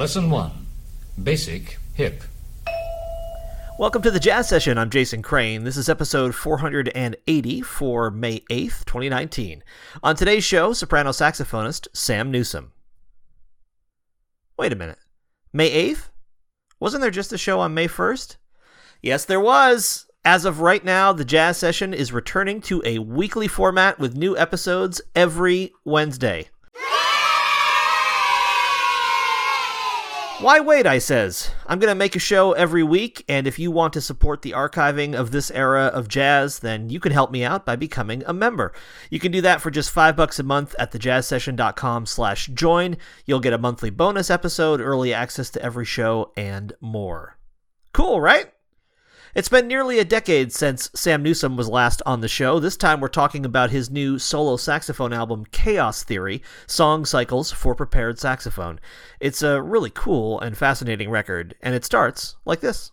Lesson 1. Basic Hip. Welcome to the Jazz Session. I'm Jason Crane. This is episode 480 for May 8th, 2019. On today's show, soprano saxophonist Sam Newsome. Wait a minute. May 8th? Wasn't there just a show on May 1st? Yes, there was. As of right now, the Jazz Session is returning to a weekly format with new episodes every Wednesday. Why wait, I says. I'm going to make a show every week, and if you want to support the archiving of this era of jazz, then you can help me out by becoming a member. You can do that for just $5 a month at thejazzsession.com/join. You'll get a monthly bonus episode, early access to every show, and more. Cool, right? It's been nearly a decade since Sam Newsome was last on the show. This time we're talking about his new solo saxophone album, Chaos Theory: Song Cycles for Prepared Saxophone. It's a really cool and fascinating record, and it starts like this.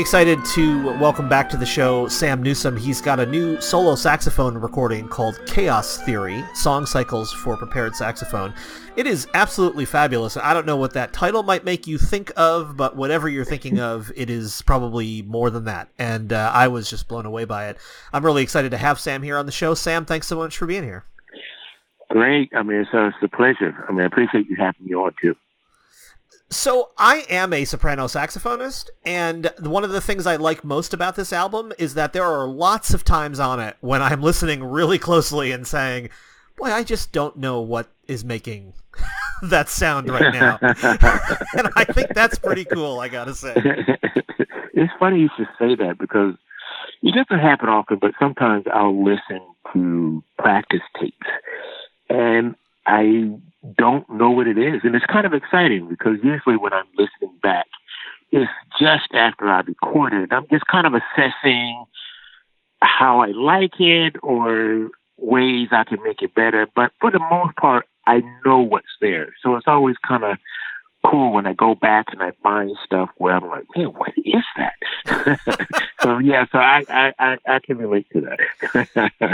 Excited to welcome back to the show Sam Newsome. He's got a new solo saxophone recording called Chaos Theory: Song Cycles for Prepared Saxophone. It is absolutely fabulous. I don't know what that title might make you think of, but whatever you're thinking of, it is probably more than that. And I was just blown away by it. I'm really excited to have Sam here on the show. Sam, thanks so much for being here. Great. I mean, it's a pleasure. I mean, I appreciate you having me on, too. So I am a soprano saxophonist, and one of the things I like most about this album is that there are lots of times on it when I'm listening really closely and saying, boy, I just don't know what is making that sound right now. And I think that's pretty cool, I gotta say. It's funny you should say that, because it doesn't happen often, but sometimes I'll listen to practice tapes, and I don't know what it is. And it's kind of exciting, because usually when I'm listening back, it's just after I recorded. I'm just kind of assessing how I like it or ways I can make it better. But for the most part, I know what's there. So it's always kind of cool when I go back and I find stuff where I'm like, man, what is that? So I can relate to that.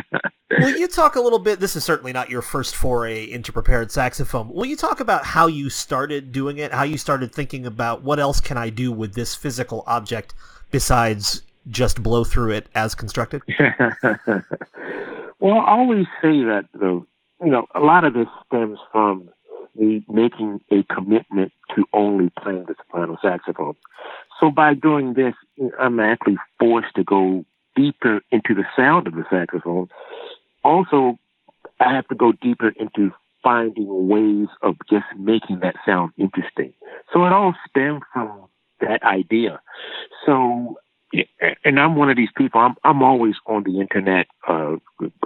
Will you talk a little bit, this is certainly not your first foray into prepared saxophone, will you talk about how you started doing it, how you started thinking about what else can I do with this physical object besides just blow through it as constructed? Well, I always say that, though, you know, a lot of this stems from making a commitment to only playing the soprano saxophone. So by doing this, I'm actually forced to go deeper into the sound of the saxophone. Also, I have to go deeper into finding ways of just making that sound interesting. So it all stems from that idea. So, and I'm one of these people, I'm always on the internet, on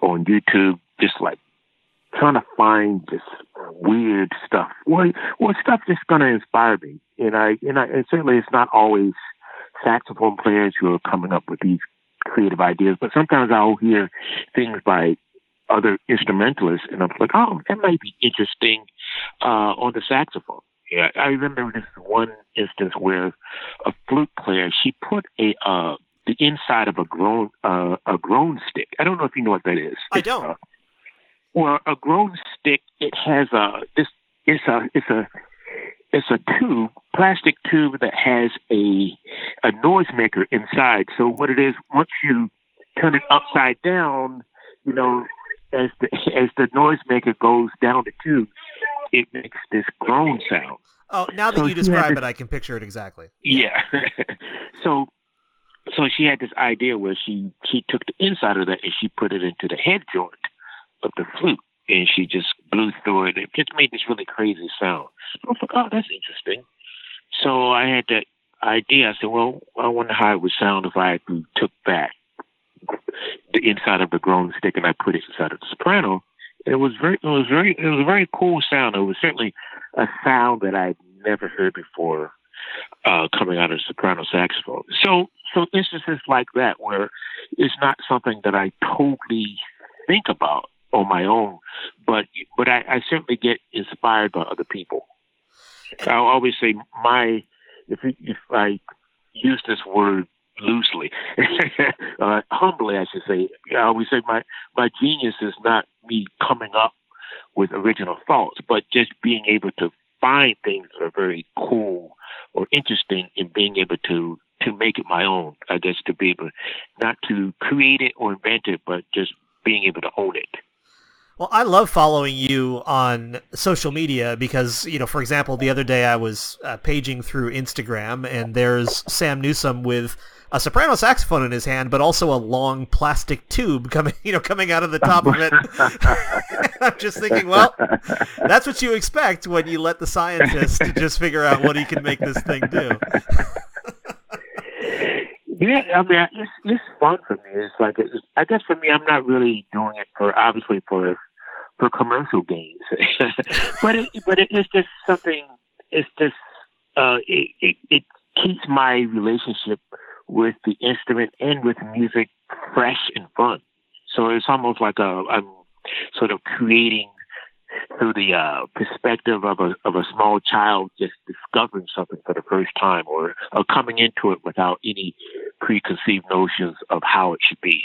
YouTube, just like trying to find this weird stuff. Well, stuff that's going to inspire me. And certainly it's not always saxophone players who are coming up with these creative ideas, but sometimes I'll hear things by other instrumentalists, and I'm like, oh, that might be interesting on the saxophone. Yeah, I remember this one instance where a flute player, she put the inside of a grown stick. I don't know if you know what that is. I don't. Well, a grown stick, it has it's a tube, plastic tube that has a noisemaker inside. So what it is, once you turn it upside down, you know, as the noisemaker goes down the tube, it makes this groan sound. Oh, now that you describe it, I can picture it exactly. Yeah. So she had this idea where she took the inside of that and she put it into the head joint of the flute. And she just blew through it. It just made this really crazy sound. I was like, oh, that's interesting. So I had that idea. I said, well, I wonder how it would sound if I took back the inside of the grown stick and I put it inside of the soprano. It was a very cool sound. It was certainly a sound that I'd never heard before coming out of the soprano saxophone. So instances like that where it's not something that I totally think about on my own, but I certainly get inspired by other people. I'll always say if I use this word loosely, humbly, I should say, I always say my genius is not me coming up with original thoughts, but just being able to find things that are very cool or interesting and being able to make it my own, I guess, to be able not to create it or invent it, but just being able to own it. Well, I love following you on social media because, you know, for example, the other day I was paging through Instagram and there's Sam Newsome with a soprano saxophone in his hand, but also a long plastic tube coming out of the top of it. I'm just thinking, well, that's what you expect when you let the scientist just figure out what he can make this thing do. Yeah, I mean, it's fun for me. It's like, I guess for me, I'm not really doing it for commercial gains, but it's just something. It's just it keeps my relationship with the instrument and with music fresh and fun. So it's almost like I'm sort of creating through the perspective of a small child just discovering something for the first time or coming into it without any preconceived notions of how it should be.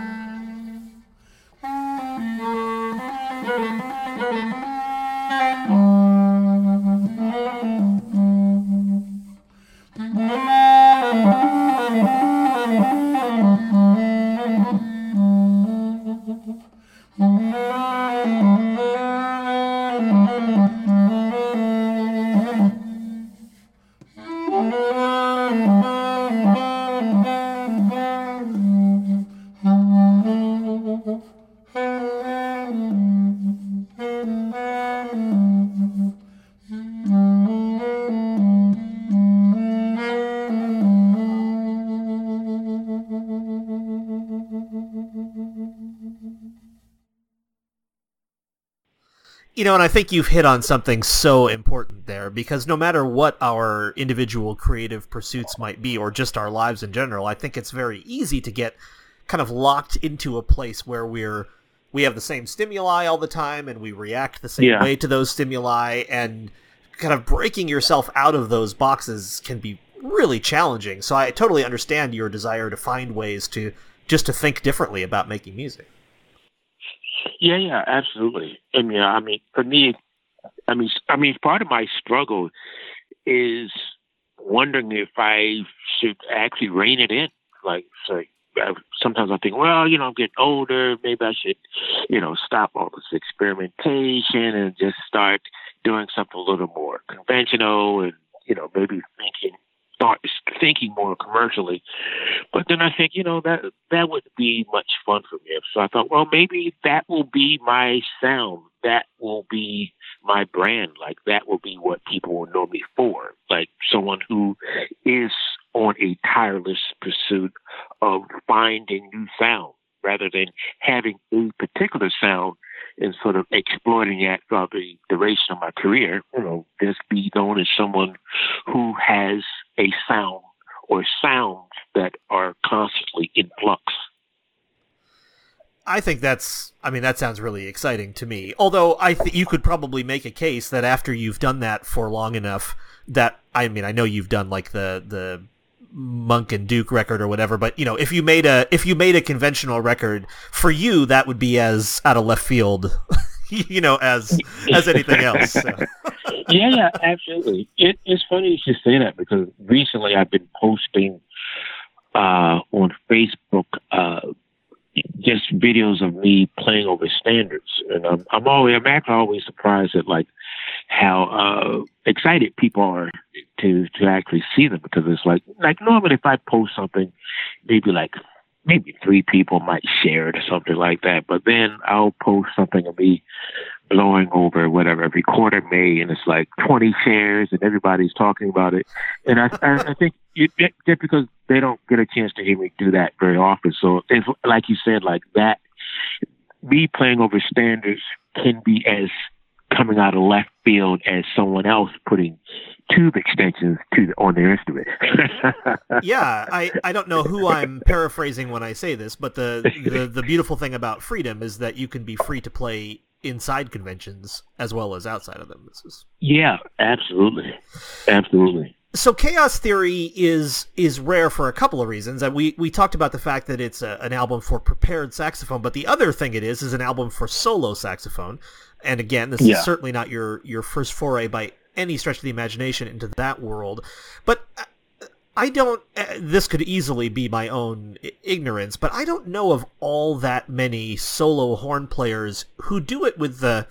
You know, and I think you've hit on something so important there, because no matter what our individual creative pursuits might be, or just our lives in general, I think it's very easy to get kind of locked into a place where we have the same stimuli all the time and we react the same way to those stimuli, and kind of breaking yourself out of those boxes can be really challenging. So I totally understand your desire to find ways to think differently about making music. Yeah, absolutely. And yeah, I mean, for me, I mean, part of my struggle is wondering if I should actually rein it in. Like sometimes I think, well, you know, I'm getting older. Maybe I should, you know, stop all this experimentation and just start doing something a little more conventional, and you know, maybe thinking more commercially. But then I think, you know, that wouldn't be much fun for me. So I thought, well, maybe that will be my sound. That will be my brand. Like, that will be what people will know me for. Like, someone who is on a tireless pursuit of finding new sound rather than having a particular sound and sort of exploiting that throughout the duration of my career. You know, just be known as someone who has a sound or sounds that are constantly in flux. I think that sounds really exciting to me. Although you could probably make a case that after you've done that for long enough, that, I mean, I know you've done like the Monk and Duke record or whatever, but you know, if you made a conventional record for you, that would be as out of left field, you know, as anything else. So. Yeah, absolutely. It's funny you should say that, because recently I've been posting on Facebook just videos of me playing over standards, and I'm actually always surprised at like how excited people are to actually see them, because it's like normally if I post something, maybe 3 people might share it or something like that, but then I'll post something of me blowing over whatever every quarter May, and it's like 20 shares and everybody's talking about it, and I think just because they don't get a chance to hear me do that very often, so it's like you said, like that me playing over standards can be as coming out of left field as someone else putting tube extensions on their instrument. Yeah, I don't know who I'm paraphrasing when I say this, but the beautiful thing about freedom is that you can be free to play inside conventions as well as outside of them. Yeah, absolutely. Absolutely. So Chaos Theory is rare for a couple of reasons. We talked about the fact that it's an album for prepared saxophone, but the other thing it is an album for solo saxophone. And again, this is certainly not your first foray by any stretch of the imagination into that world. But this could easily be my own ignorance, but I don't know of all that many solo horn players who do it with the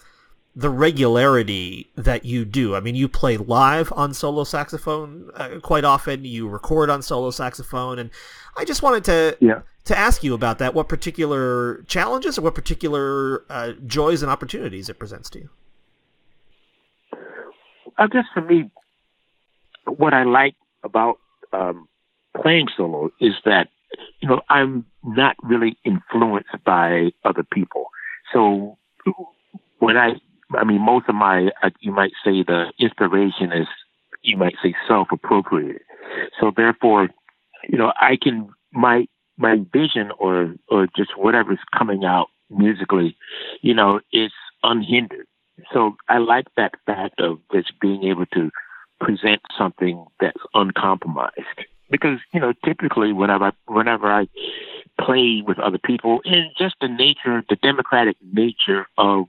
regularity that you do. I mean, you play live on solo saxophone quite often, you record on solo saxophone, and I just wanted to ask you about that. What particular challenges or what particular joys and opportunities it presents to you? I guess for me, what I like about playing solo is that, you know, I'm not really influenced by other people. So when I mean, most of my, you might say the inspiration is, you might say self-appropriated. So therefore, you know, I can, my vision or just whatever's coming out musically, you know, is unhindered. So I like that fact of just being able to present something that's uncompromised. Because, you know, typically whenever I play with other people, and just the democratic nature of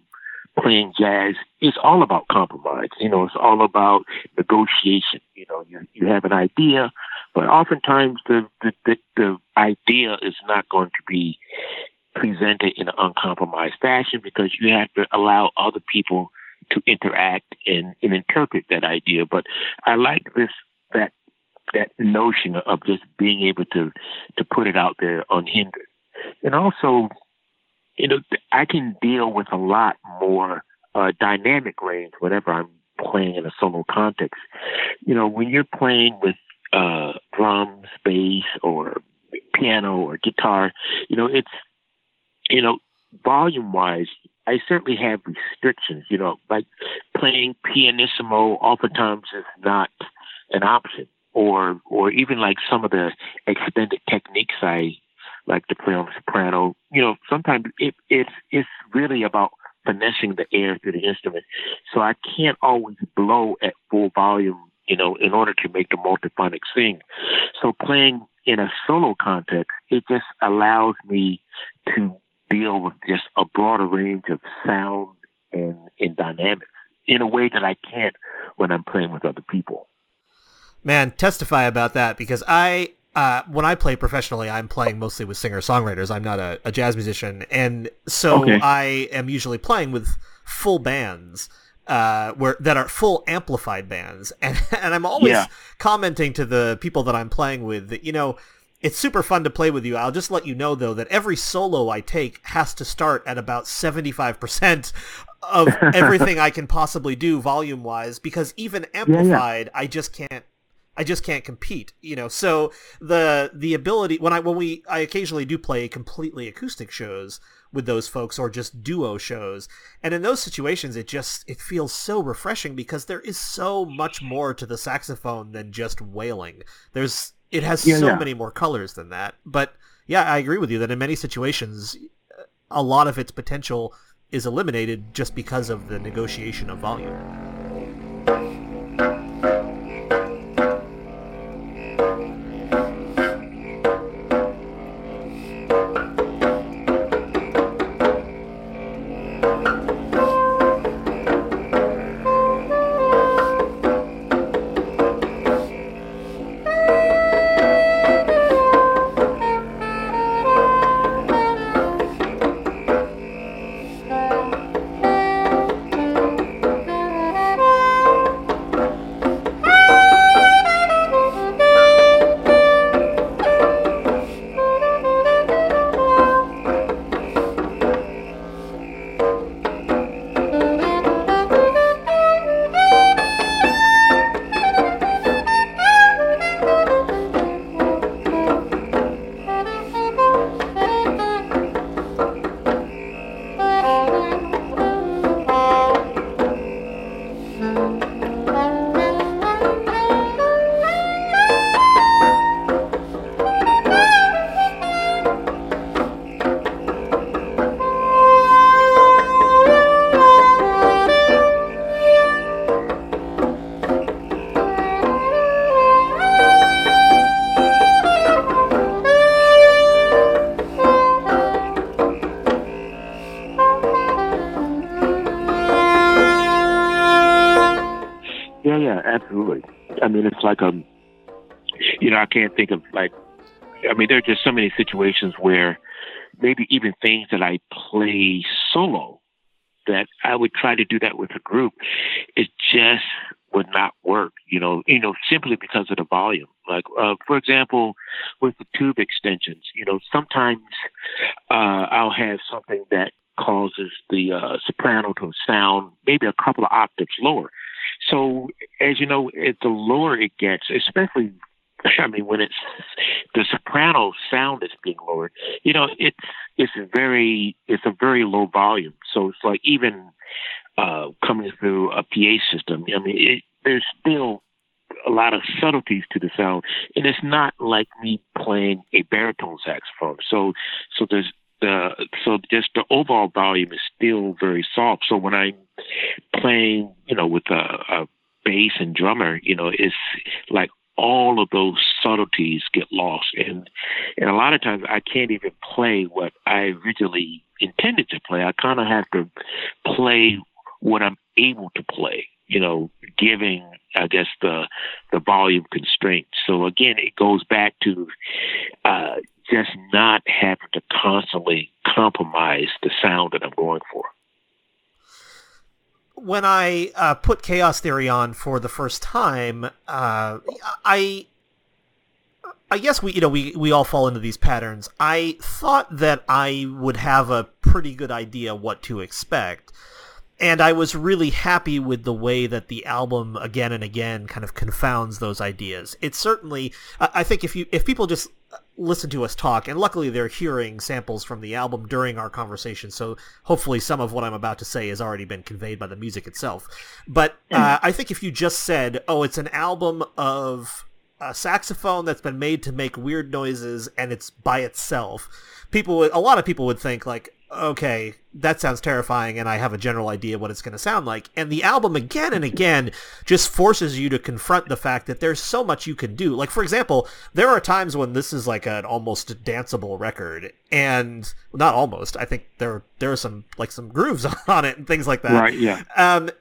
playing jazz, it's all about compromise. You know, it's all about negotiation. You know, you have an idea, but oftentimes the idea is not going to be presented in an uncompromised fashion, because you have to allow other people to interact and interpret that idea. But I like that notion of just being able to put it out there unhindered. And also, you know, I can deal with a lot more dynamic range whenever I'm playing in a solo context. You know, when you're playing with drums, bass, or piano or guitar, you know, it's, you know, volume-wise, I certainly have restrictions. You know, like playing pianissimo oftentimes is not an option, or even like some of the extended techniques I like to play on the soprano. You know, sometimes it's really about finessing the air through the instrument. So I can't always blow at full volume, you know, in order to make the multiphonic sing. So playing in a solo context, it just allows me to deal with just a broader range of sound and dynamics in a way that I can't when I'm playing with other people. Man, testify about that, because when I play professionally, I'm playing mostly with singer-songwriters. I'm not a jazz musician, and so okay. I am usually playing with full bands that are full amplified bands, and I'm always commenting to the people that I'm playing with that, you know, it's super fun to play with you. I'll just let you know, though, that every solo I take has to start at about 75% of everything I can possibly do volume-wise, because even amplified, I just can't compete, you know. So the ability when I occasionally do play completely acoustic shows with those folks, or just duo shows, and in those situations it feels so refreshing, because there is so much more to the saxophone than just wailing. It has so many more colors than that. But yeah, I agree with you that in many situations, a lot of its potential is eliminated just because of the negotiation of volume. Absolutely. I mean, it's like, I can't think of there are just so many situations where maybe even things that I play solo that I would try to do that with a group. It just would not work, simply because of the volume. Like, for example, with the tube extensions, sometimes I'll have something that causes the soprano to sound maybe a couple of octaves lower. So, as you know, the lower it gets, especially, when it's the soprano sound is being lowered, it's a very low volume. So it's like even coming through a PA system, there's still a lot of subtleties to the sound, and it's not like me playing a baritone saxophone. So there's just the overall volume is still very soft. So when I'm playing, with a bass and drummer, it's like all of those subtleties get lost. And a lot of times I can't even play what I originally intended to play. I kind of have to play what I'm able to play, giving, I guess, the volume constraints. So again, it goes back to just not having to constantly compromise the sound that I'm going for. When I put Chaos Theory on for the first time, I guess we all fall into these patterns. I thought that I would have a pretty good idea what to expect, and I was really happy with the way that the album again and again kind of confounds those ideas. It's certainly, I think, if people just listen to us talk, and luckily they're hearing samples from the album during our conversation, so hopefully some of what I'm about to say has already been conveyed by the music itself. But I think if you just said, oh, it's an album of a saxophone that's been made to make weird noises and it's by itself, a lot of people would think like, okay, that sounds terrifying, and I have a general idea what it's going to sound like. And the album again and again just forces you to confront the fact that there's so much you can do. Like, for example, there are times when this is like an almost danceable record, and not almost, I think there are some grooves on it and things like that. Right, yeah.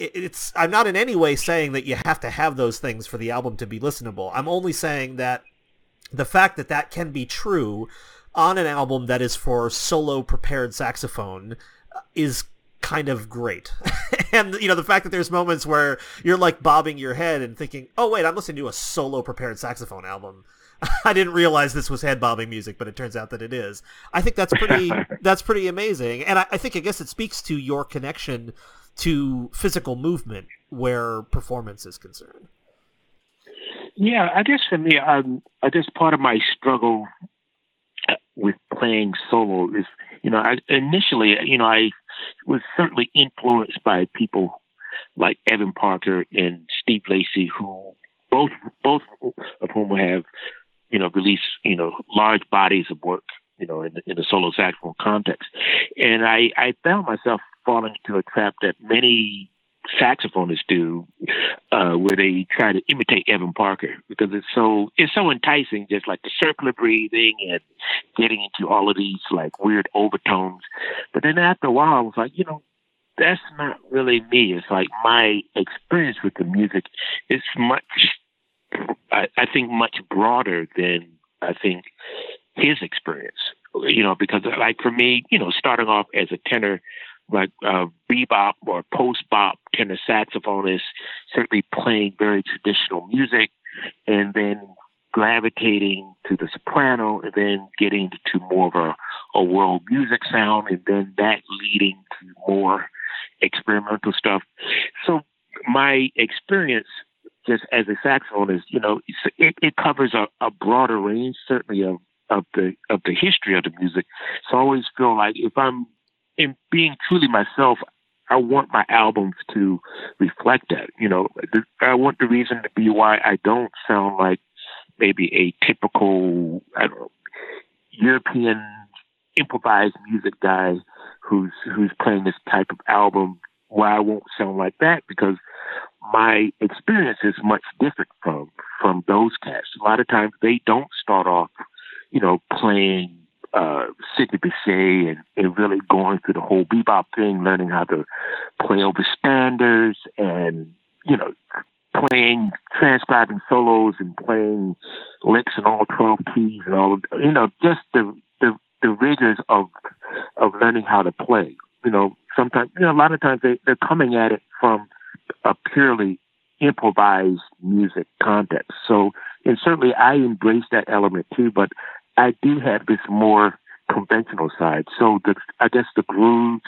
It's, I'm not in any way saying that you have to have those things for the album to be listenable. I'm only saying that the fact that that can be true on an album that is for solo prepared saxophone is kind of great. And, the fact that there's moments where you're like bobbing your head and thinking, oh, wait, I'm listening to a solo prepared saxophone album. I didn't realize this was head bobbing music, but it turns out that it is. I think that's pretty amazing. And I guess it speaks to your connection to physical movement where performance is concerned. Yeah, I guess for me, I guess part of my struggle with playing solo is, I was certainly influenced by people like Evan Parker and Steve Lacy, who both of whom have, released, large bodies of work, in the solo saxophone context. And I found myself falling into a trap that many saxophonists do, where they try to imitate Evan Parker because it's so enticing, just like the circular breathing and getting into all of these like weird overtones. But then after a while, I was like, that's not really me. It's like my experience with the music is much, I think, much broader than I think his experience. Because like for me, starting off as a tenor, like bebop or post-bop tenor saxophonist, certainly playing very traditional music, and then gravitating to the soprano, and then getting to more of a world music sound, and then that leading to more experimental stuff. So my experience just as a saxophonist, it covers a broader range, certainly of the history of the music. So I always feel like if I'm in being truly myself, I want my albums to reflect that. I want the reason to be why I don't sound like maybe a typical European improvised music guy who's playing this type of album. Why I won't sound like that, because my experience is much different from those cats. A lot of times they don't start off, playing Sidney Bechet and really going through the whole bebop thing, learning how to play over standards and, you know, playing, transcribing solos and playing licks and all 12 keys and all, you know, just the rigors of learning how to play. You know, sometimes, you know, a lot of times they're coming at it from a purely improvised music context. So, and certainly I embrace that element too, but I do have this more conventional side. So I guess the grooves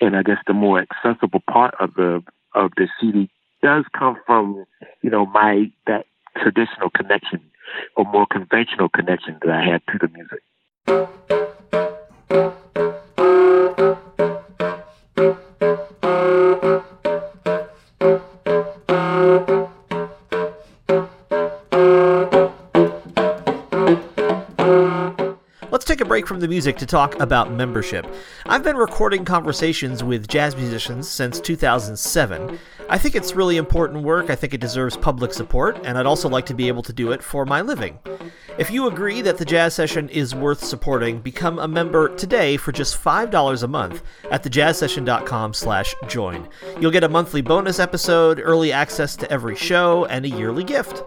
and I guess the more accessible part of the CD does come from, you know, that traditional connection or more conventional connection that I had to the music. Take a break from the music to talk about membership. I've been recording conversations with jazz musicians since 2007. I think it's really important work. I think it deserves public support, and I'd also like to be able to do it for my living. If you agree that the Jazz Session is worth supporting, become a member today for just $5 a month at thejazzsession.com/join. You'll get a monthly bonus episode, early access to every show, and a yearly gift.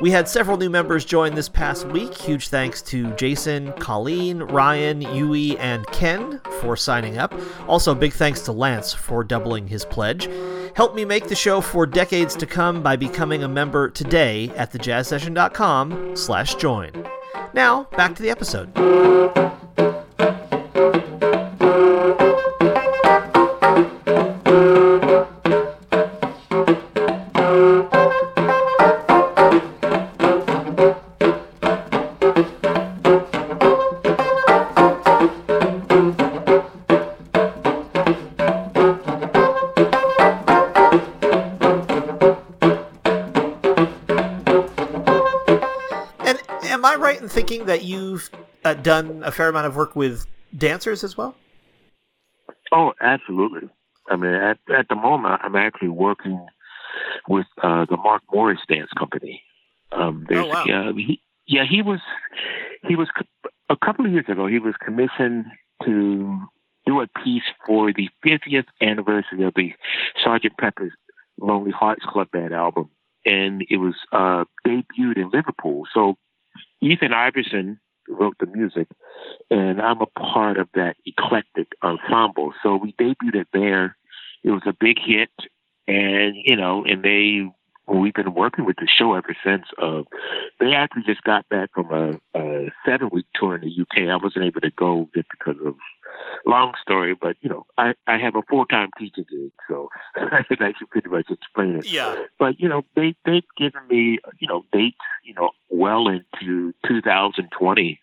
We had several new members join this past week. Huge thanks to Jason, Colleen, Ryan, Yui, and Ken for signing up. Also, big thanks to Lance for doubling his pledge. Help me make the show for decades to come by becoming a member today at thejazzsession.com/join. Now, back to the episode. Thinking that you've done a fair amount of work with dancers as well? Oh, absolutely. I mean, at the moment, I'm actually working with the Mark Morris Dance Company. Oh, wow. He was a couple of years ago, he was commissioned to do a piece for the 50th anniversary of the Sgt. Pepper's Lonely Hearts Club Band album. And it was debuted in Liverpool. So Ethan Iverson wrote the music, and I'm a part of that eclectic ensemble. So we debuted it there. It was a big hit, and, you know, and we've been working with the show ever since. They actually just got back from a 7-week tour in the UK. I wasn't able to go just because of long story, but, you know, I have a full-time teaching gig, so I think I should pretty much explain it. Yeah. But, you know, they've given me, you know, dates, you know, well into 2020.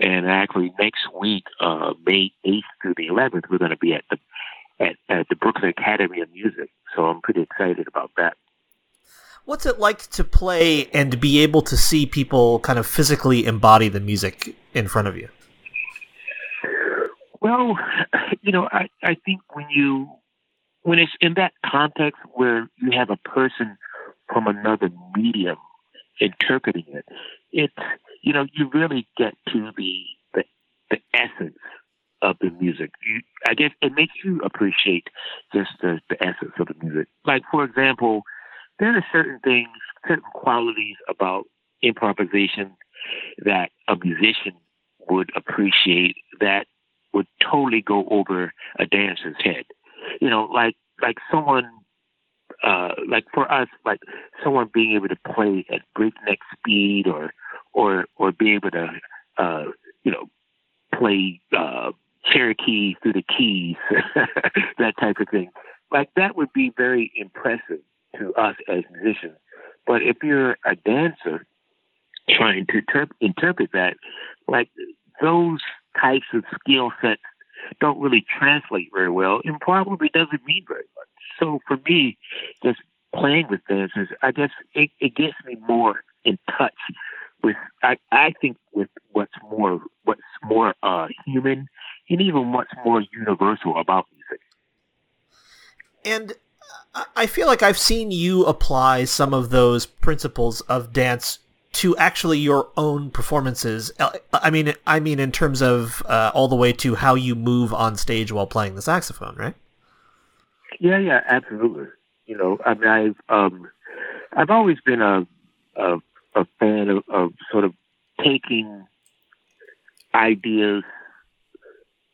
And actually next week, May 8th through the 11th, we're going to be at the Brooklyn Academy of Music. So I'm pretty excited about that. What's it like to play and be able to see people kind of physically embody the music in front of you? Well, you know, I think when it's in that context where you have a person from another medium interpreting it, you know, you really get to the essence of the music. I guess it makes you appreciate just the essence of the music. Like, for example, there are certain qualities about improvisation that a musician would appreciate that would totally go over a dancer's head. You know, like someone, like for us, like someone being able to play at breakneck speed or be able to, you know, play Cherokee through the keys, that type of thing. Like that would be very impressive to us as musicians. But if you're a dancer trying to interpret that, like those types of skill sets don't really translate very well and probably doesn't mean very much. So for me, just playing with dancers, I guess it gets me more in touch with, I think, with what's more human and even what's more universal about music. And I feel like I've seen you apply some of those principles of dance to actually your own performances. I mean, in terms of all the way to how you move on stage while playing the saxophone, right? Yeah, absolutely. You know, I mean, I've always been a fan of sort of taking ideas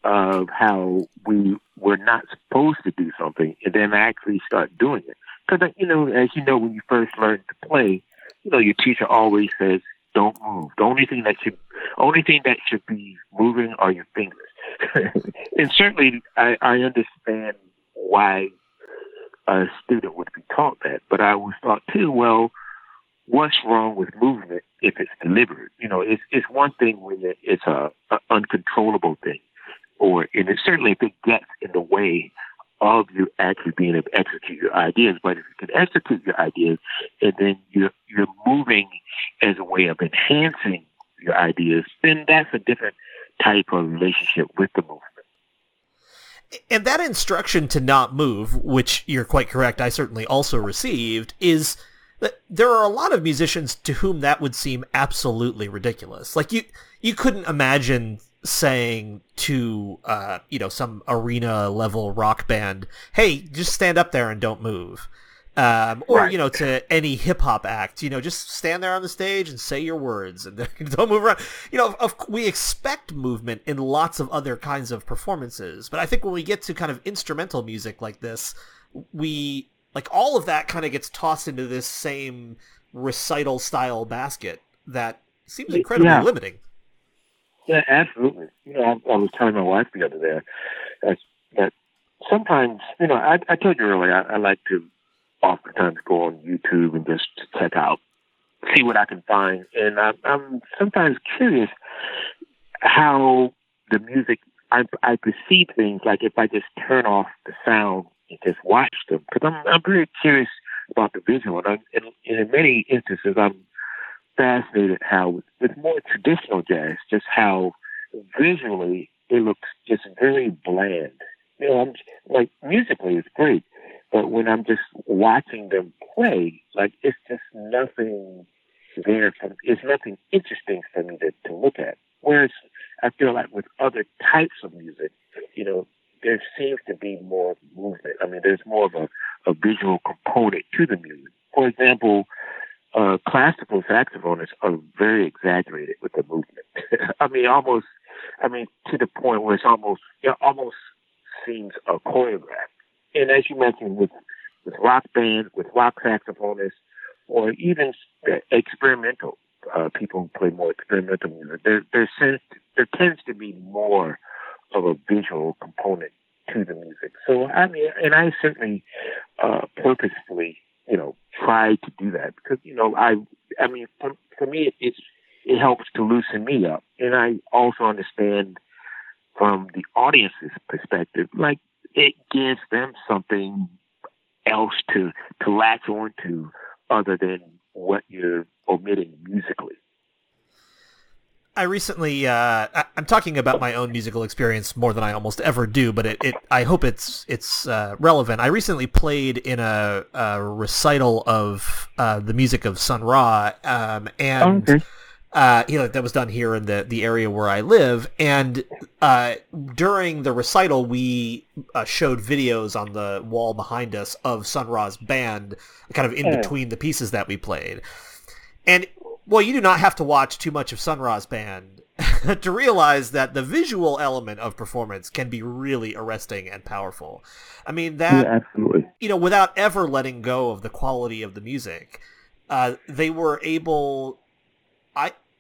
of how we were not supposed to do something and then actually start doing it. Because, you know, as you know, when you first learn to play, you know, your teacher always says, don't move. The only thing that should be moving are your fingers. And certainly I understand why a student would be taught that. But I always thought, too, well, what's wrong with movement if it's deliberate? You know, it's one thing when it's an uncontrollable thing. And it's certainly if it gets in the way of you actually being able to execute your ideas. But if you can execute your ideas, and then you're moving as a way of enhancing your ideas, then that's a different type of relationship with the movement. And that instruction to not move, which you're quite correct, I certainly also received, is that there are a lot of musicians to whom that would seem absolutely ridiculous. Like, you couldn't imagine saying to you know, some arena level rock band, hey, just stand up there and don't move, or right. You know, to any hip-hop act, you know, just stand there on the stage and say your words and don't move around. You know, we expect movement in lots of other kinds of performances, but I think when we get to kind of instrumental music like this, we like all of that kind of gets tossed into this same recital style basket that seems incredibly limiting. Yeah, absolutely. You know, I was telling my wife the other day that sometimes, you know, I told you earlier, I like to oftentimes go on YouTube and just check out, see what I can find. And I'm sometimes curious how the music, I perceive things, like if I just turn off the sound and just watch them, because I'm very curious about the visual. And in many instances, I'm fascinated how with more traditional jazz, just how visually it looks just very bland. You know, I'm like, musically it's great, but when I'm just watching them play, like, it's just nothing there. It's nothing interesting for me to look at. Whereas I feel like with other types of music, you know, there seems to be more movement. I mean, there's more of a visual component to the music. For example, classical saxophonists are very exaggerated with the movement. I mean, to the point where it almost seems a choreograph. And as you mentioned, with rock bands, with rock saxophonists, or even experimental people who play more experimental music, there tends to be more of a visual component to the music. So, I mean, and I certainly purposefully, you know, try to do that because, you know, I mean, for me, it helps to loosen me up. And I also understand from the audience's perspective, like, it gives them something else to latch on to other than what you're omitting musically. I recently, I'm talking about my own musical experience more than I almost ever do, but I hope it's relevant. I recently played in a recital of the music of Sun Ra, and okay. You know, that was done here in the area where I live. And during the recital, we showed videos on the wall behind us of Sun Ra's band, kind of in between the pieces that we played. And well, you do not have to watch too much of Sun Ra's band to realize that the visual element of performance can be really arresting and powerful. I mean, that, absolutely. You know, without ever letting go of the quality of the music, they were able,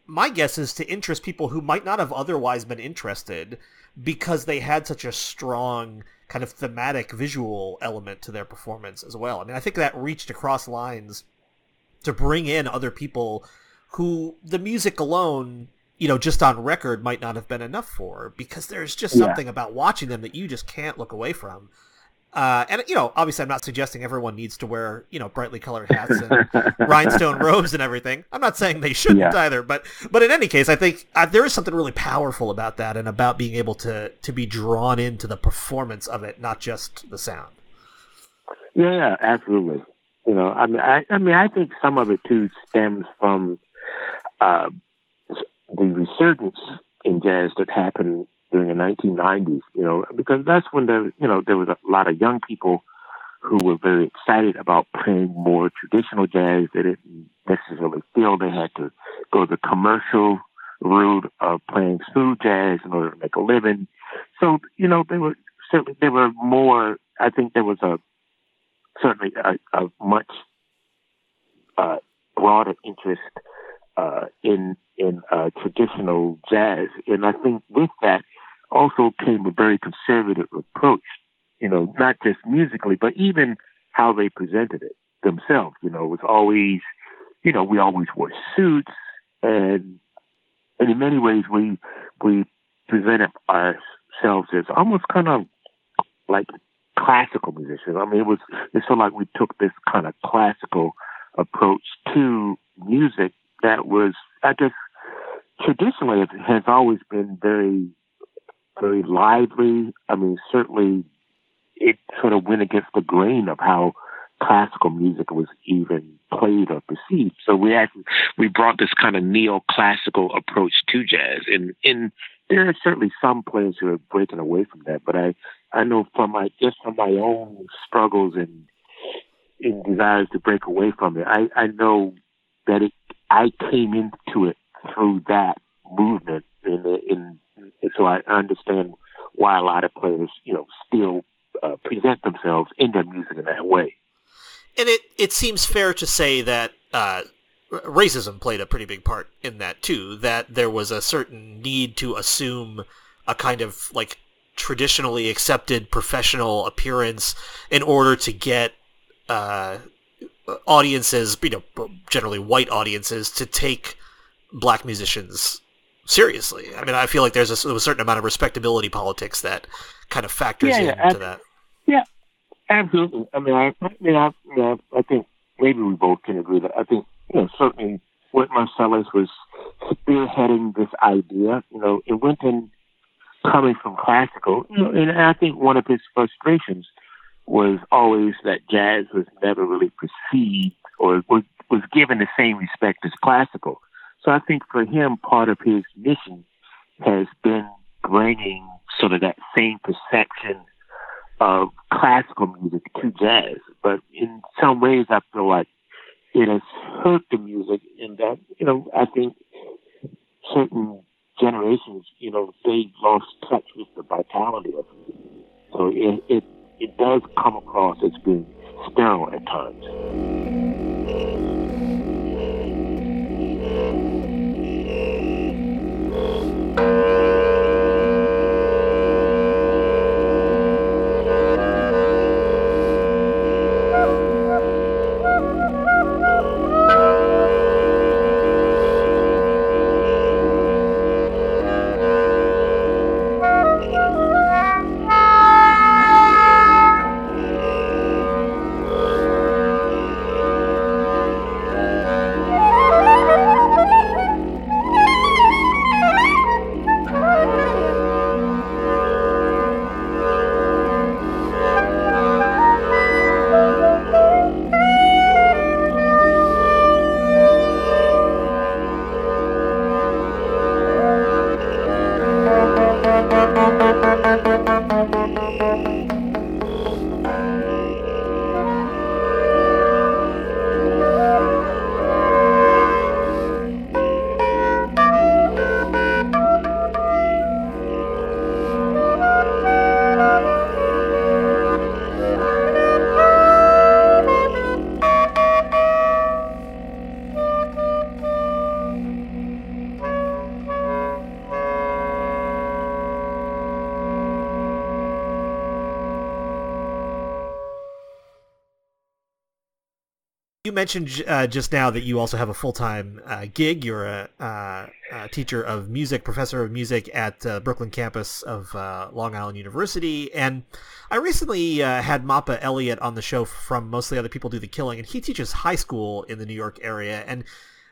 my guess is, to interest people who might not have otherwise been interested because they had such a strong kind of thematic visual element to their performance as well. I mean, I think that reached across lines to bring in other people who the music alone, you know, just on record might not have been enough for, because there's just something about watching them that you just can't look away from. And, you know, obviously I'm not suggesting everyone needs to wear, you know, brightly colored hats and rhinestone robes and everything. I'm not saying they shouldn't either, but in any case, I think there is something really powerful about that and about being able to be drawn into the performance of it, not just the sound. Yeah, absolutely. You know, I mean, I think some of it too stems from the resurgence in jazz that happened during the 1990s, you know, because that's when there was a lot of young people who were very excited about playing more traditional jazz. They didn't necessarily feel they had to go the commercial route of playing smooth jazz in order to make a living. So, you know, they were more, I think there was certainly a much broader interest in traditional jazz. And I think with that also came a very conservative approach, you know, not just musically, but even how they presented it themselves. You know, it was always, you know, we always wore suits, and in many ways we presented ourselves as almost kind of like classical musicians. I mean, it's sort of like we took this kind of classical approach to music that was, I guess, traditionally it has always been very, very lively. I mean, certainly it sort of went against the grain of how classical music was even played or perceived. So we brought this kind of neoclassical approach to jazz, and there are certainly some players who are breaking away from that. But I know from my own struggles and desires to break away from it, I know that I came into it through that movement, and so I understand why a lot of players, you know, still present themselves in their music in that way. And it seems fair to say that racism played a pretty big part in that too, that there was a certain need to assume a kind of like traditionally accepted professional appearance in order to get audiences, you know, generally white audiences, to take black musicians seriously. I mean, I feel like there was a certain amount of respectability politics that kind of factors into that. Yeah, absolutely. I think maybe we both can agree that I think, you know, certainly Whit Marsalis was spearheading this idea. You know, it went in coming from classical, you know, and I think one of his frustrations was always that jazz was never really perceived or was given the same respect as classical. So I think for him, part of his mission has been bringing sort of that same perception of classical music to jazz. But in some ways, I feel like it has hurt the music in that, you know, I think certain generations, you know, they lost touch with the vitality of it. So it does come across as being sterile at times. You mentioned just now that you also have a full-time gig. You're a teacher of music, professor of music at Brooklyn campus of Long Island University. And I recently had Mappa Elliott on the show from Mostly Other People Do the Killing, and he teaches high school in the New York area. And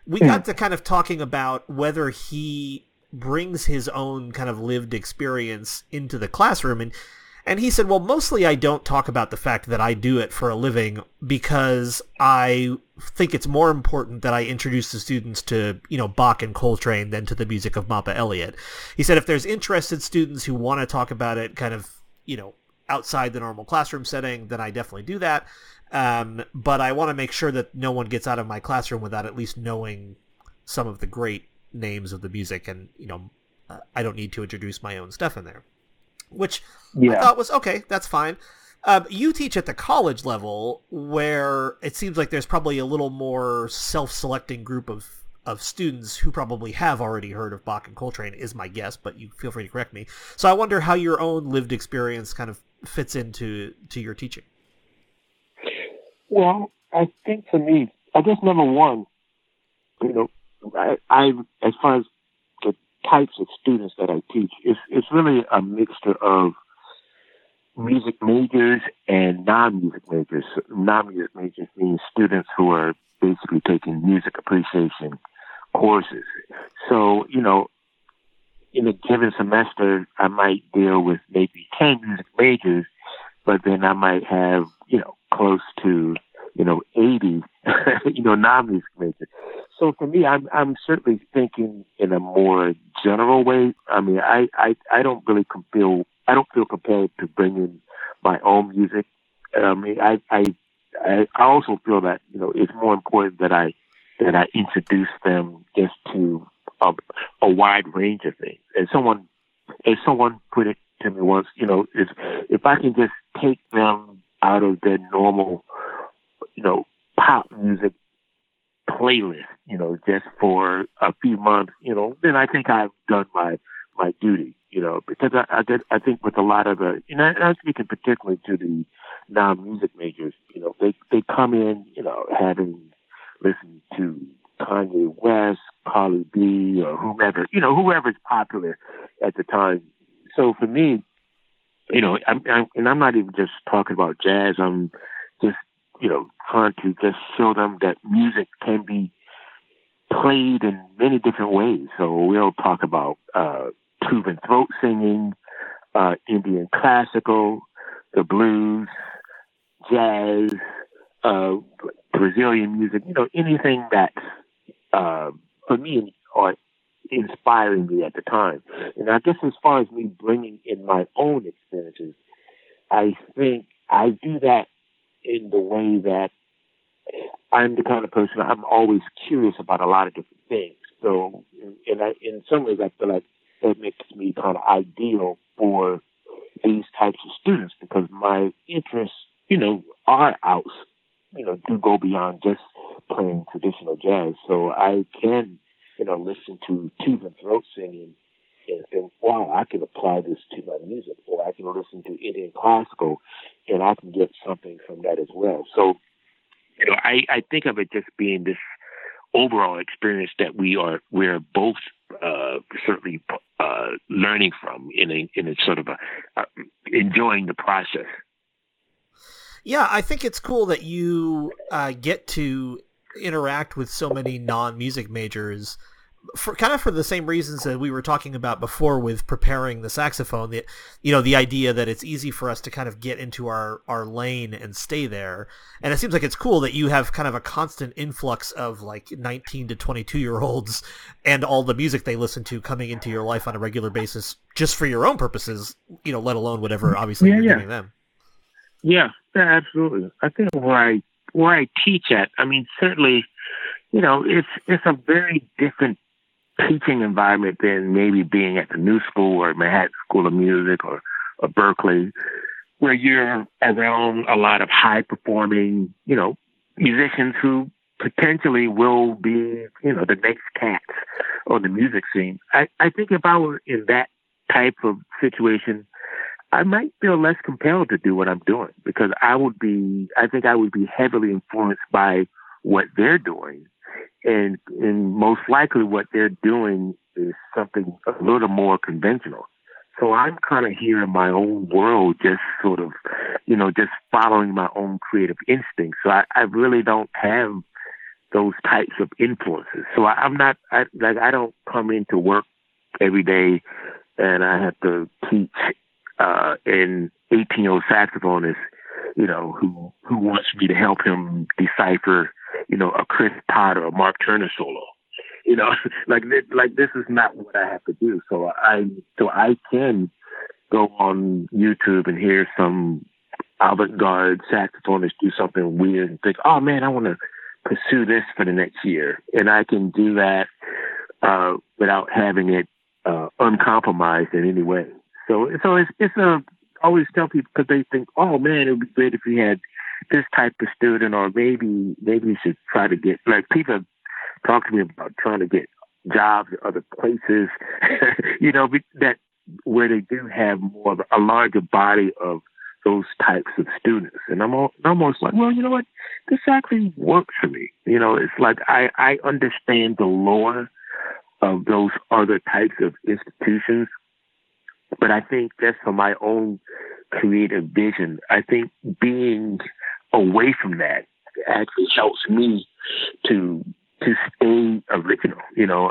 we got to kind of talking about whether he brings his own kind of lived experience into the classroom. And And he said, well, mostly I don't talk about the fact that I do it for a living because I think it's more important that I introduce the students to, you know, Bach and Coltrane than to the music of Mappa Elliott. He said if there's interested students who want to talk about it kind of, you know, outside the normal classroom setting, then I definitely do that. But I want to make sure that no one gets out of my classroom without at least knowing some of the great names of the music. And, you know, I don't need to introduce my own stuff in there, which I thought was okay. That's fine. You teach at the college level where it seems like there's probably a little more self-selecting group of students who probably have already heard of Bach and Coltrane is my guess, but you feel free to correct me. So I wonder how your own lived experience kind of fits into your teaching. Well, I think for me, I guess number one, you know, I as far as the types of students that I teach, it's really a mixture of music majors and non-music majors. Non-music majors mean students who are basically taking music appreciation courses. So, you know, in a given semester, I might deal with maybe 10 music majors, but then I might have, you know, close to, you know, 80, you know, non-music majors. So for me, I'm certainly thinking in a more general way. I mean, I don't really feel compelled to bring in my own music. I mean, I also feel that, you know, it's more important that I introduce them just to a wide range of things. As someone put it to me once, you know, if I can just take them out of their normal, you know, pop music playlist, you know, just for a few months, you know, then I think I've done my duty, you know, because I think with a lot of the, you know, and I'm speaking particularly to the non-music majors, you know, they come in, you know, having listened to Kanye West, Carly B, or whomever, you know, whoever's popular at the time. So for me, you know, I'm not even just talking about jazz. I'm just, you know, trying to just show them that music can be played in many different ways. So we'll talk about tube and throat singing, Indian classical, the blues, jazz, Brazilian music, you know, anything that, for me, or inspiring me at the time. And I guess as far as me bringing in my own experiences, I think I do that in the way that I'm the kind of person, I'm always curious about a lot of different things. So, in some ways, I feel like that makes me kind of ideal for these types of students because my interests, you know, are out, you know, do go beyond just playing traditional jazz. So I can, you know, listen to tube and throat singing and think, wow, I can apply this to my music, or I can listen to Indian classical and I can get something from that as well. So, you know, I think of it just being this overall experience that we're both certainly learning from in a sort of enjoying the process. Yeah, I think it's cool that you get to interact with so many non-music majors for the same reasons that we were talking about before with preparing the saxophone, the, you know, the idea that it's easy for us to kind of get into our lane and stay there. And it seems like it's cool that you have kind of a constant influx of like 19 to 22-year-olds and all the music they listen to coming into your life on a regular basis just for your own purposes, you know, let alone whatever obviously you're giving them. Yeah, absolutely. I think where I teach at, I mean, certainly, you know, it's a very different teaching environment than maybe being at the New School or Manhattan School of Music or Berkeley, where you're around a lot of high-performing, you know, musicians who potentially will be, you know, the next cats on the music scene. I think if I were in that type of situation, I might feel less compelled to do what I'm doing because I think I would be heavily influenced by what they're doing. And most likely what they're doing is something a little more conventional. So I'm kind of here in my own world, just sort of, you know, just following my own creative instincts. So I really don't have those types of influences. So I don't come into work every day and I have to teach an 18-year-old saxophonist, you know, who wants me to help him decipher, you know, a Chris Potter or Mark Turner solo. You know, like this is not what I have to do. So I can go on YouTube and hear some avant-garde saxophonist do something weird and think, oh man, I want to pursue this for the next year. And I can do that without having it uncompromised in any way. So it's a, I always tell people, because they think, oh man, it would be great if we had this type of student, or maybe we should try to get, like, people talk to me about trying to get jobs at other places, you know, that where they do have more of a larger body of those types of students. And I'm almost like, well, you know what? This actually works for me. You know, it's like I understand the lore of those other types of institutions, but I think that's for my own creative vision. I think being away from that actually helps me to stay original. You know,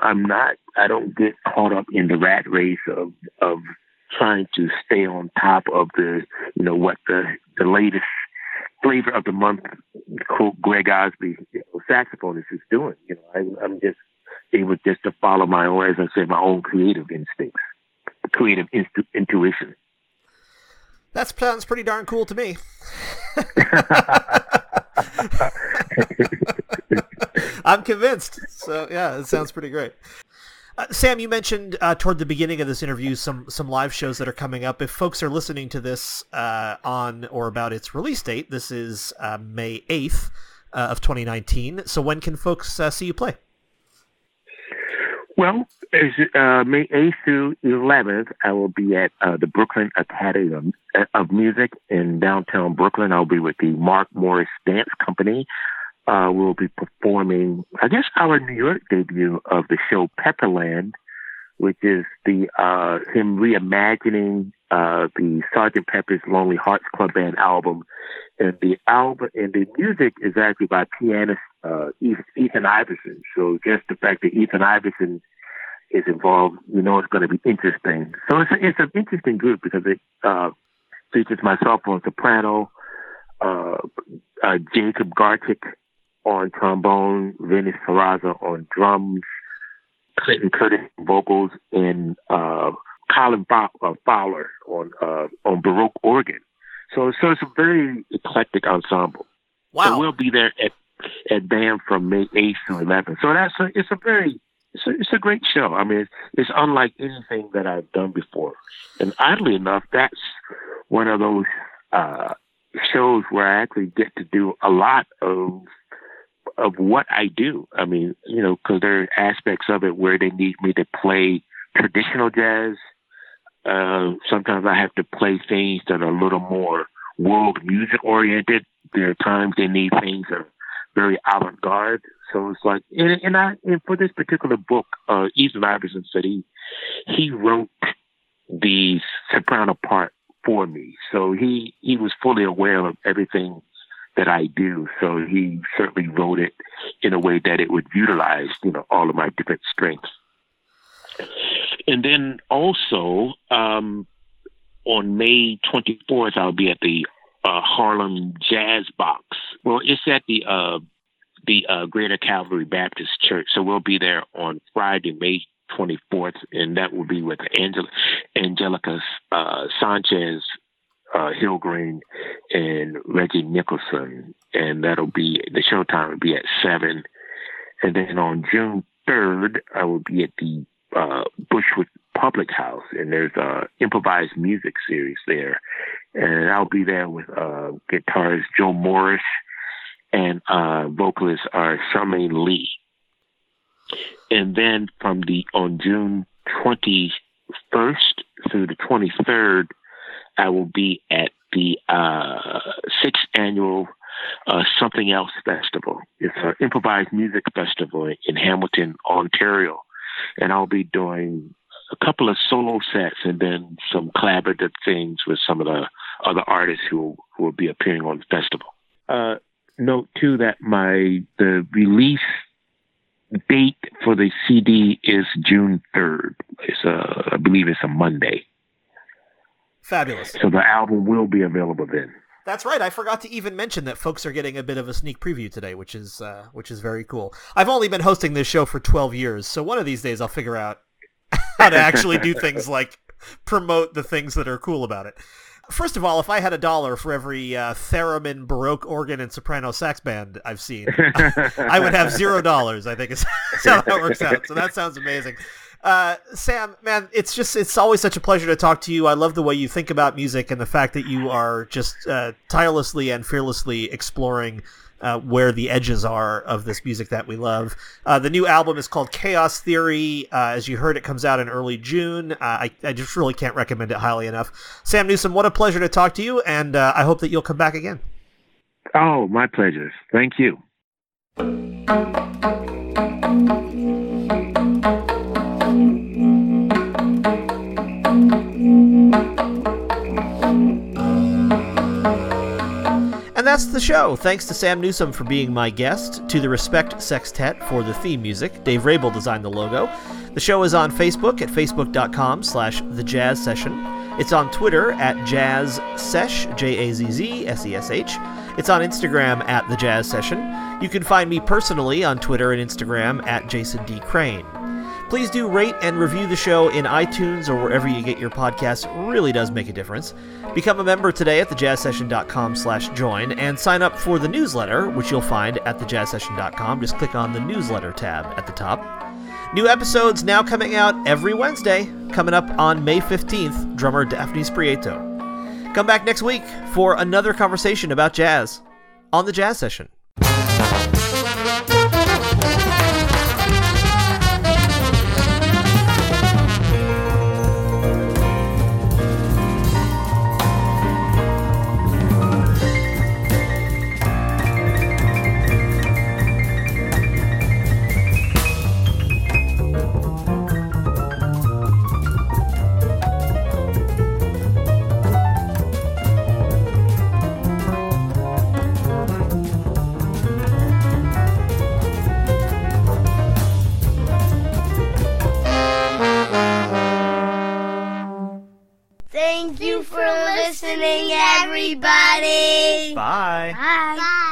I don't get caught up in the rat race of trying to stay on top of the, you know, what the latest flavor of the month, quote, Greg Osby, you know, saxophonist is doing. You know, I'm just able just to follow my own, as I say, my own creative instincts, creative intuition. That sounds pretty darn cool to me. I'm convinced. So yeah, it sounds pretty great. Sam, you mentioned toward the beginning of this interview some live shows that are coming up. If folks are listening to this on or about its release date, this is May 8th of 2019. So when can folks see you play? Well, May 8th through 11th, I will be at the Brooklyn Academy of Music in downtown Brooklyn. I'll be with the Mark Morris Dance Company. We'll be performing, I guess, our New York debut of the show Pepperland, which is him reimagining the Sgt. Pepper's Lonely Hearts Club Band album. And the music is actually by pianist Ethan Iverson. So just the fact that Ethan Iverson is involved, you know, it's going to be interesting. So it's an interesting group because it features myself on soprano, Jacob Garchik on trombone, Vinnie Sperrazza on drums, Clinton Curtis on vocals, and Colin Fowler on Baroque organ. So it's a very eclectic ensemble. Wow! So we'll be there at BAM from May 8th to 11th. So it's a great show. I mean, it's unlike anything that I've done before. And oddly enough, that's one of those shows where I actually get to do a lot of what I do. I mean, you know, because there are aspects of it where they need me to play traditional jazz. Sometimes I have to play things that are a little more world music oriented. There are times they need things that are very avant-garde. So it's like, and for this particular book, Ethan Iverson said he wrote the soprano part for me. So he was fully aware of everything that I do. So he certainly wrote it in a way that it would utilize, you know, all of my different strengths. And then also on May 24th, I'll be at the Harlem Jazz Box. Well, it's at the Greater Calvary Baptist Church. So we'll be there on Friday, May 24th, and that will be with Angelica Sanchez, Hill Green, and Reggie Nicholson. And the showtime will be at 7. And then on June 3rd, I will be at the Bushwick Public House, and there's an improvised music series there. And I'll be there with guitarist Joe Morris and vocalists are Charmaine Lee. And then on June 21st through the 23rd, I will be at the 6th annual Something Else Festival. It's an improvised music festival in Hamilton, Ontario. And I'll be doing a couple of solo sets and then some collaborative things with some of the other artists who will be appearing on the festival. Note too that the release date for the CD is June 3rd. I believe it's a Monday. Fabulous. So the album will be available then. That's right. I forgot to even mention that folks are getting a bit of a sneak preview today, which is very cool. I've only been hosting this show for 12 years, so one of these days I'll figure out how to actually do things like promote the things that are cool about it. First of all, if I had $1 for every theremin, baroque organ, and soprano sax band I've seen, I would have $0, I think is how that works out. So that sounds amazing. Sam, man, it's always such a pleasure to talk to you. I love the way you think about music and the fact that you are just tirelessly and fearlessly exploring where the edges are of this music that we love. The new album is called Chaos Theory. As you heard, it comes out in early June. I just really can't recommend it highly enough. Sam Newsome, what a pleasure to talk to you, and I hope that you'll come back again. Oh, my pleasure. Thank you. And that's the show. Thanks to Sam Newsome for being my guest, to the Respect Sextet for the theme music. Dave Rabel designed the logo. The show is on Facebook at facebook.com/The Jazz Session. It's on Twitter at Jazz Sesh, JazzSesh. It's on Instagram at The Jazz Session. You can find me personally on Twitter and Instagram at Jason D. Crane. Please do rate and review the show in iTunes or wherever you get your podcasts. It really does make a difference. Become a member today at thejazzsession.com/join and sign up for the newsletter, which you'll find at thejazzsession.com. Just click on the newsletter tab at the top. New episodes now coming out every Wednesday. Coming up on May 15th, drummer Daphne Sprieto. Come back next week for another conversation about jazz on The Jazz Session. Thank you for listening, everybody. Bye. Bye. Bye.